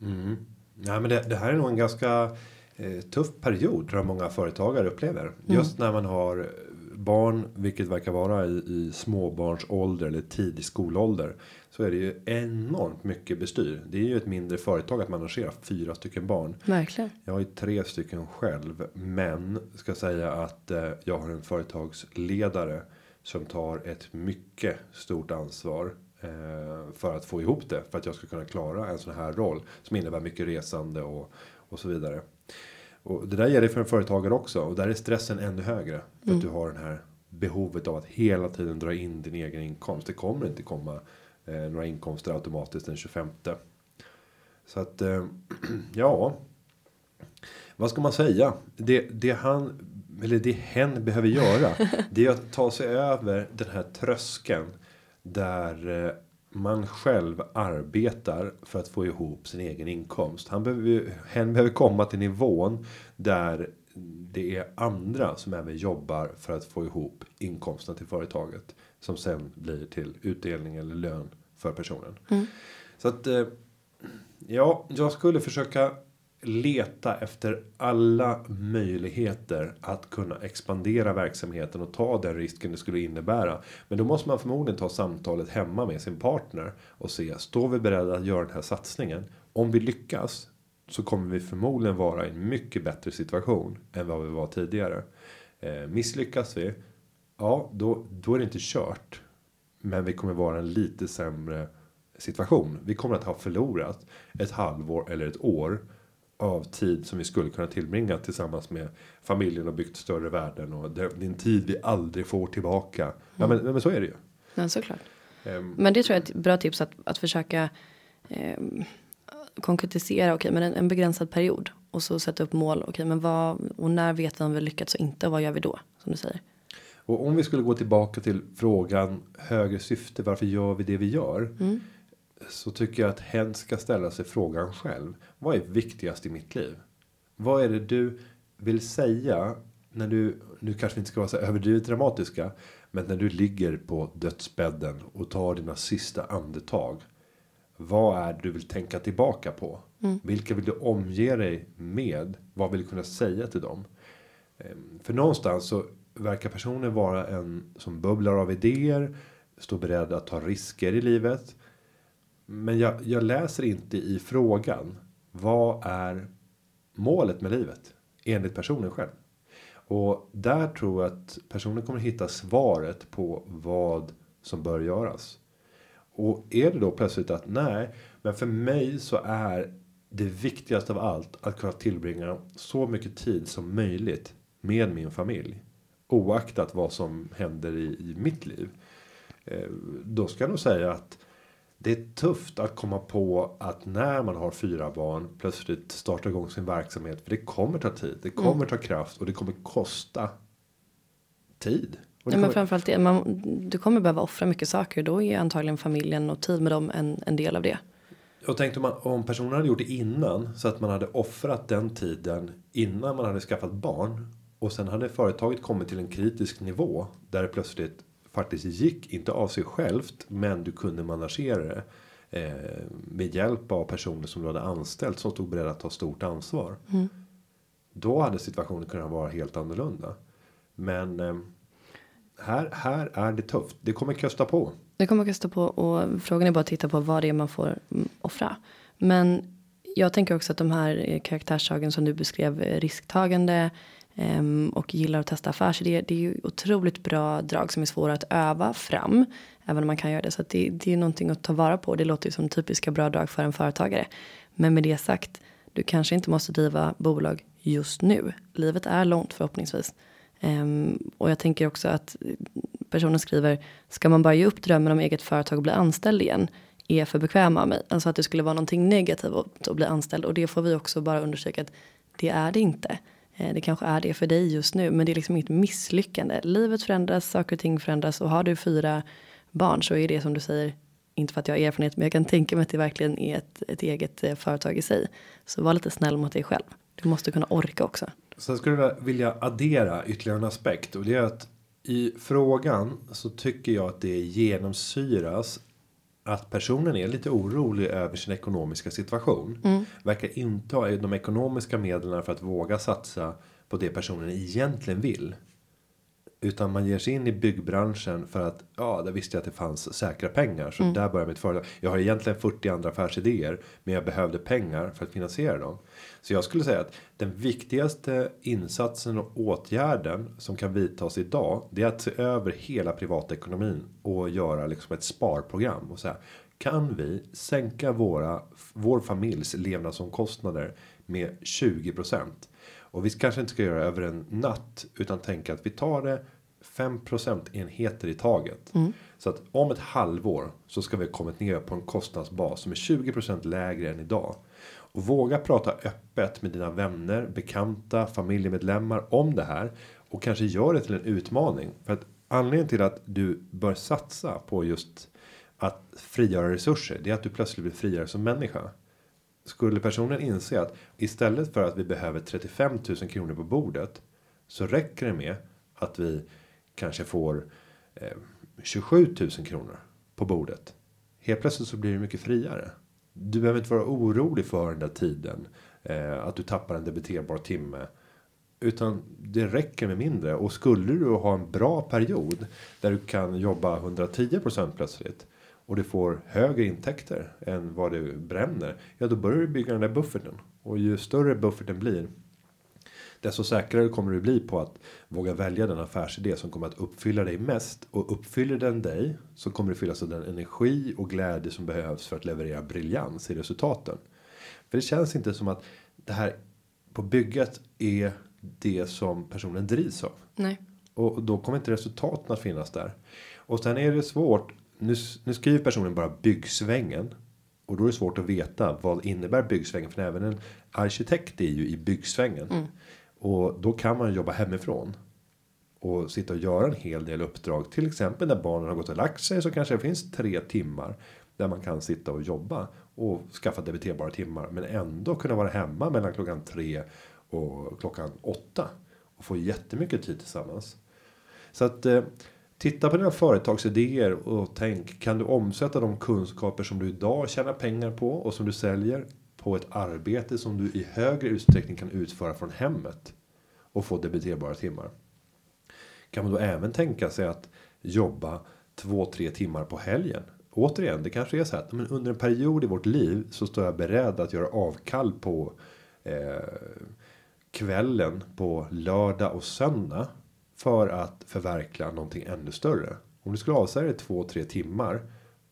Mm. Ja, men det, det här är nog en ganska eh, tuff period, tror jag många företagare upplever. Mm. Just när man har barn, vilket verkar vara i, i småbarnsålder eller tidig skolålder, så är det ju enormt mycket bestyr. Det är ju ett mindre företag att man arrangerar fyra stycken barn. Verkligen. Jag har ju tre stycken själv, men ska säga att eh, jag har en företagsledare som tar ett mycket stort ansvar eh, för att få ihop det, för att jag ska kunna klara en sån här roll som innebär mycket resande och, och så vidare. Och det där gäller för en företagare också. Och där är stressen ännu högre. För mm. att du har den här behovet av att hela tiden dra in din egen inkomst. Det kommer inte komma eh, några inkomster automatiskt den tjugofemte. Så att, eh, ja. Vad ska man säga? Det, det han, eller det hen behöver göra. Det är att ta sig över den här tröskeln. Där eh, man själv arbetar för att få ihop sin egen inkomst. Han behöver, hen behöver komma till nivån där det är andra som även jobbar för att få ihop inkomsten till företaget. Som sen blir till utdelning eller lön för personen. Mm. Så att ja, jag skulle försöka leta efter alla möjligheter att kunna expandera verksamheten och ta den risken det skulle innebära. Men då måste man förmodligen ta samtalet hemma med sin partner och se, står vi beredda att göra den här satsningen? Om vi lyckas så kommer vi förmodligen vara i en mycket bättre situation än vad vi var tidigare. Eh, misslyckas vi, ja då, då är det inte kört. Men vi kommer vara en lite sämre situation. Vi kommer att ha förlorat ett halvår eller ett år av tid som vi skulle kunna tillbringa tillsammans med familjen och byggt större värden. Och det, det är en tid vi aldrig får tillbaka. Mm. Ja, men, men så är det ju. Ja, såklart. Um, men det tror jag är ett bra tips att, att försöka um, konkretisera okay, men en, en begränsad period. Och så sätta upp mål. Okay, men vad, och när vet vi om vi lyckats och inte? Vad gör vi då? Som du säger. Och om vi skulle gå tillbaka till frågan högre syfte, varför gör vi det vi gör? Mm. Så tycker jag att hen ska ställa sig frågan själv. Vad är viktigast i mitt liv? Vad är det du vill säga när du, nu kanske inte ska vara så överdrivet dramatiska, men när du ligger på dödsbädden och tar dina sista andetag. Vad är det du vill tänka tillbaka på? Mm. Vilka vill du omge dig med? Vad vill du kunna säga till dem? För någonstans så verkar personen vara en som bubblar av idéer, står beredd att ta risker i livet. Men jag, jag läser inte i frågan, vad är målet med livet enligt personen själv? Och där tror jag att personen kommer hitta svaret på vad som bör göras. Och är det då plötsligt att nej, men för mig så är det viktigaste av allt att kunna tillbringa så mycket tid som möjligt med min familj. Oaktat vad som händer i, i mitt liv. Eh, då ska jag nog säga att det är tufft att komma på att när man har fyra barn plötsligt starta igång sin verksamhet. För det kommer ta tid, det kommer mm. ta kraft och det kommer kosta tid. Ja, kommer... men framförallt det, man, du kommer behöva offra mycket saker. Då är antagligen familjen och tid med dem en, en del av det. Jag tänkte om, man, om personen hade gjort det innan så att man hade offrat den tiden innan man hade skaffat barn. Och sen hade företaget kommit till en kritisk nivå där det plötsligt faktiskt gick inte av sig självt, men du kunde managera det eh, med hjälp av personer som du hade anställt som stod beredda att ta stort ansvar. Mm. Då hade situationen kunnat vara helt annorlunda. Men eh, här, här är det tufft. Det kommer kosta på. Det kommer kosta på och frågan är bara att titta på vad det är man får offra. Men jag tänker också att de här karaktärsdragen som du beskrev, risktagande och gillar att testa affärsidéer, det är ju otroligt bra drag som är svåra att öva fram, även om man kan göra det. Så att det, det är någonting att ta vara på. Det låter ju som typiska bra drag för en företagare. Men med det sagt, du kanske inte måste driva bolag just nu. Livet är långt förhoppningsvis. Um, och jag tänker också att personen skriver, ska man bara ge upp drömmen om eget företag och bli anställd igen? Är för bekväm av mig. Alltså att det skulle vara någonting negativt att bli anställd. Och det får vi också bara undersöka att det är det inte. Det kanske är det för dig just nu, men det är liksom inget misslyckande. Livet förändras, saker och ting förändras. Och har du fyra barn så är det som du säger, inte för att jag har erfarenhet, men jag kan tänka mig att det verkligen är ett, ett eget företag i sig. Så var lite snäll mot dig själv. Du måste kunna orka också. Sen skulle jag vilja addera ytterligare en aspekt. Och det är att i frågan så tycker jag att det genomsyras att personen är lite orolig över sin ekonomiska situation. Mm. Verkar inte ha de ekonomiska medlen för att våga satsa på det personen egentligen vill. Utan man ger sig in i byggbranschen för att, ja, där visste jag att det fanns säkra pengar. Så mm. där började mitt företag. Jag har egentligen fyrtio andra affärsidéer, men jag behövde pengar för att finansiera dem. Så jag skulle säga att den viktigaste insatsen och åtgärden som kan vidtas idag, det är att se över hela privatekonomin och göra liksom ett sparprogram. Och så här, kan vi sänka våra, vår familjs levnadsomkostnader med tjugo procent? Och vi kanske inte ska göra det över en natt, utan tänka att vi tar det fem procentenheter i taget. Mm. Så att om ett halvår så ska vi ha kommit ner på en kostnadsbas som är tjugo procent lägre än idag. Och våga prata öppet med dina vänner, bekanta, familjemedlemmar om det här. Och kanske gör det till en utmaning. För att anledningen till att du bör satsa på just att frigöra resurser, det är att du plötsligt blir friare som människa. Skulle personen inse att istället för att vi behöver trettiofem tusen kronor på bordet, så räcker det med att vi kanske får eh, tjugosju tusen kronor på bordet. Helt plötsligt så blir du mycket friare. Du behöver inte vara orolig för den där tiden. Eh, att du tappar en debiterbar timme. Utan det räcker med mindre. Och skulle du ha en bra period där du kan jobba hundratio procent plötsligt, och du får högre intäkter än vad du bränner, ja, då börjar du bygga den där bufferten. Och ju större bufferten blir, desto säkrare kommer du bli på att våga välja den affärsidé som kommer att uppfylla dig mest. Och uppfyller den dig, så kommer du fyllas av den energi och glädje som behövs för att leverera briljans i resultaten. För det känns inte som att det här på bygget är det som personen drivs av. Nej. Och då kommer inte resultaten att finnas där. Och sen är det svårt. Nu, nu skriver personen bara byggsvängen. Och då är det svårt att veta vad innebär byggsvängen. För även en arkitekt är ju i byggsvängen. Mm. Och då kan man jobba hemifrån. Och sitta och göra en hel del uppdrag. Till exempel när barnen har gått och lagt sig så kanske det finns tre timmar. Där man kan sitta och jobba. Och skaffa debiterbara timmar. Men ändå kunna vara hemma mellan klockan tre och klockan åtta. Och få jättemycket tid tillsammans. Så att eh, titta på dina företagsidéer och tänk, kan du omsätta de kunskaper som du idag tjänar pengar på och som du säljer på ett arbete som du i högre utsträckning kan utföra från hemmet och få debiterbara timmar? Kan man då även tänka sig att jobba två, tre timmar på helgen? Återigen, det kanske är så att men under en period i vårt liv så står jag beredd att göra avkall på eh, kvällen på lördag och söndag för att förverkliga någonting ännu större. Om du skulle avsäga dig två, tre timmar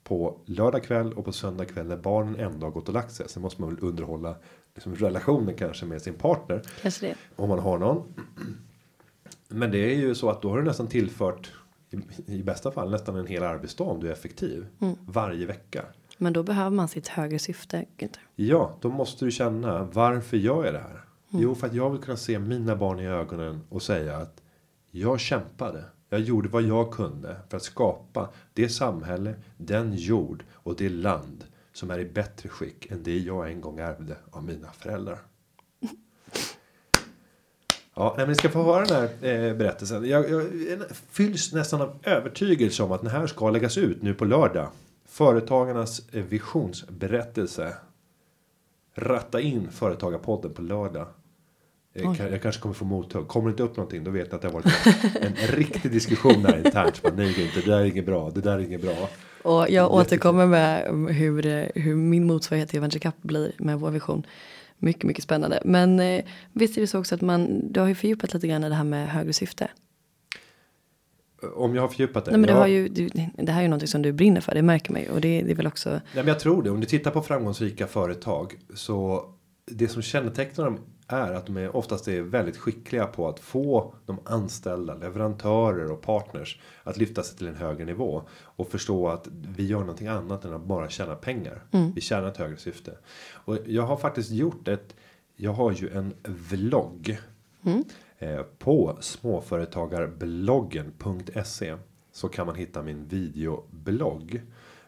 på lördag kväll och på söndag kväll när barnen ändå har gått och lagt sig. Sen måste man väl underhålla liksom, relationen kanske med sin partner. Kanske det. Om man har någon. Men det är ju så att då har du nästan tillfört i, i bästa fall nästan en hel arbetsdag om du är effektiv. Mm. Varje vecka. Men då behöver man sitt högre syfte, Günther. Ja, då måste du känna varför gör jag det här? Mm. Jo, för att jag vill kunna se mina barn i ögonen och säga att jag kämpade. Jag gjorde vad jag kunde för att skapa det samhälle, den jord och det land som är i bättre skick än det jag en gång ärvde av mina föräldrar. Ja, men ni ska få höra den här eh, berättelsen. Jag, jag fylls nästan av övertygelse om att den här ska läggas ut nu på lördag. Företagarnas visionsberättelse. Ratta in Företagarpodden på lördag. Jag, jag kanske kommer få mothugg. Kommer det inte upp någonting, då vet jag att det har varit en riktig diskussion där internt. Man, nej, det där är inget bra, det där är inget bra. Och jag återkommer med hur, hur min motsvarighet till Venture Cup blir med vår vision. Mycket, mycket spännande. Men eh, visst är det så också att man, du har ju fördjupat lite grann det här med högre syfte. Om jag har fördjupat det? Nej, men det, ja. har ju, du, det här är ju någonting som du brinner för, det märker man ju. Och det, det är väl också... Nej, men jag tror det. Om du tittar på framgångsrika företag så det som kännetecknar dem är att de är, oftast är väldigt skickliga på att få de anställda, leverantörer och partners att lyfta sig till en högre nivå. Och förstå att vi gör någonting annat än att bara tjäna pengar. Mm. Vi tjänar ett högre syfte. Och jag har faktiskt gjort ett, jag har ju en vlogg mm. eh, på småföretagarbloggen punkt se så kan man hitta min videoblogg.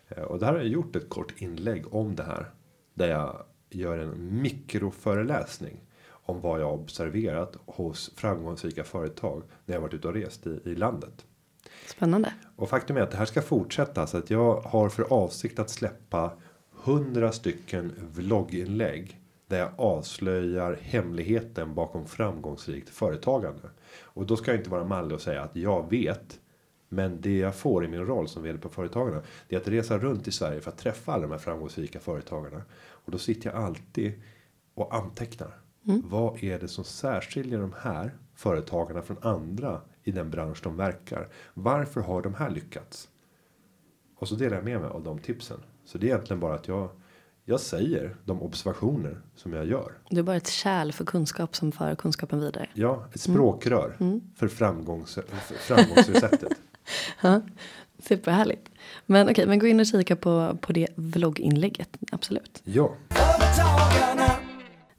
Eh, och där har jag gjort ett kort inlägg om det här. Där jag gör en mikroföreläsning om vad jag observerat hos framgångsrika företag när jag varit ute och rest i, i landet. Spännande. Och faktum är att det här ska fortsätta så att jag har för avsikt att släppa hundra stycken vlogginlägg där jag avslöjar hemligheten bakom framgångsrikt företagande. Och då ska jag inte vara mallig och säga att jag vet, men det jag får i min roll som vd på Företagarna det är att resa runt i Sverige för att träffa alla de här framgångsrika företagarna. Och då sitter jag alltid och antecknar. Mm. Vad är det som särskiljer de här företagarna från andra i den bransch de verkar? Varför har de här lyckats? Och så delar jag med mig av de tipsen. Så det är egentligen bara att jag, jag säger de observationer som jag gör. Det är bara ett kärl för kunskap som för kunskapen vidare. Ja, ett språkrör mm. Mm. för, framgångs, för framgångsreceptet. Ja, superhärligt. Men okej, men gå in och kika på, på det vlogginlägget, absolut. Ja.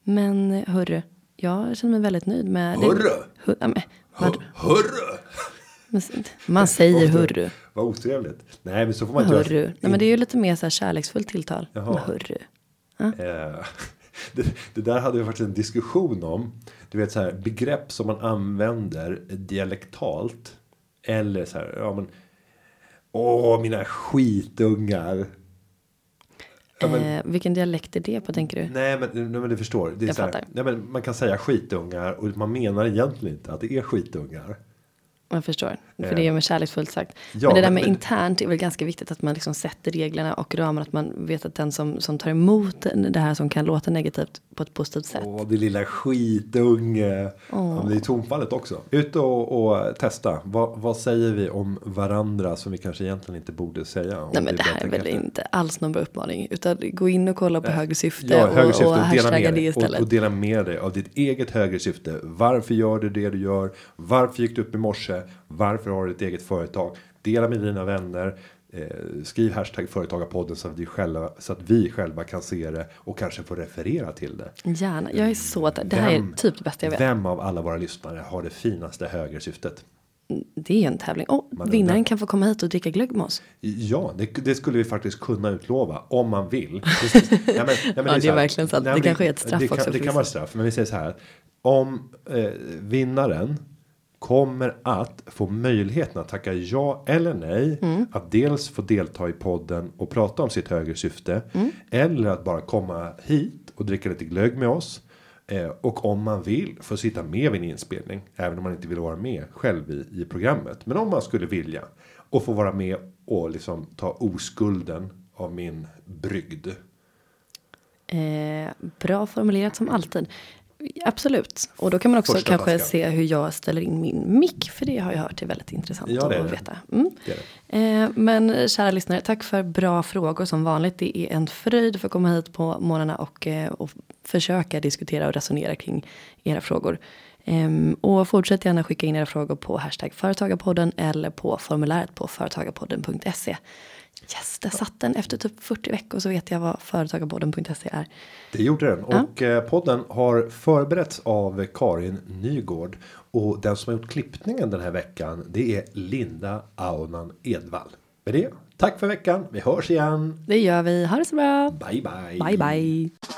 Men hörru, jag känner mig väldigt nöjd med... Hörru! Hör, ja, men, vad, hörru! Man säger hörru. Vad otrevligt. Nej, men så får man hörru. Inte... Hörru. Nej, men det är ju lite mer så här kärleksfullt tilltal. Jaha. Hörru. Ja. Eh, det, det där hade vi faktiskt en diskussion om. Du vet så här, begrepp som man använder dialektalt. Eller så här, ja men... Åh, mina skitungar... Ja, men, eh, vilken dialekt är det på, tänker du? Nej, men, nej, men du förstår. Det är så här, nej, men man kan säga skitungar och man menar egentligen inte att det är skitungar. Jag förstår. För det är med kärleksfullt sagt. Ja, men det där med men... internt är väl ganska viktigt att man liksom sätter reglerna och ramar. Att man vet att den som, som tar emot det här som kan låta negativt på ett positivt sätt. Åh, det lilla skitunge. Åh. Det är tomfallet också. Ut och, och testa. Va, vad säger vi om varandra som vi kanske egentligen inte borde säga? Nej, men det här är väl inte alls någon bra uppmaning. Utan gå in och kolla på äh, högre syfte. Ja, högre syfte och, och, och hashtagga det istället. Och, och dela med dig av ditt eget högre syfte. Varför gör du det du gör? Varför gick du upp i morse? Varför har du ett eget företag? Dela med dina vänner. Eh, skriv hashtag företagarpodden så att, vi själva, så att vi själva kan se det. Och kanske få referera till det. Gärna. Jag är så att det här vem, är typ det bästa jag vet. Vem av alla våra lyssnare har det finaste högre syftet? Det är en tävling. Och vinnaren kan få komma hit och dricka glögg med oss. Ja, det, det skulle vi faktiskt kunna utlova. Om man vill. Ja, men, nej, men det, ja, det är här, verkligen sant. Det kanske är ett straff det också. Kan, det kan vara straff. Men vi säger så här. Om eh, vinnaren kommer att få möjligheten att tacka ja eller nej. Mm. Att dels få delta i podden och prata om sitt högre syfte. Mm. Eller att bara komma hit och dricka lite glögg med oss. Eh, och om man vill få sitta med vid en inspelning. Även om man inte vill vara med själv i, i programmet. Men om man skulle vilja. Och få vara med och liksom ta oskulden av min brygd. Eh, bra formulerat som alltid. Absolut. Och då kan man också Första kanske taska. se hur jag ställer in min mic. För det har jag hört är väldigt intressant ja, det är det. att veta. Mm. Det är det. Eh, men kära lyssnare, tack för bra frågor som vanligt. Det är en fröjd för att komma hit på morgnarna och, eh, och försöka diskutera och resonera kring era frågor. Eh, och fortsätt gärna skicka in era frågor på hashtag företagarpodden eller på formuläret på företagarpodden punkt se. Yes, där satt den. Efter typ fyrtio veckor så vet jag vad företagarpodden punkt se är. Det gjorde den. Och ja. Podden har förberetts av Karin Nygård. Och den som har gjort klippningen den här veckan, det är Linda Aunan Edvall. Med det, tack för veckan. Vi hörs igen. Det gör vi. Ha det så bra. Bye, bye. Bye, bye.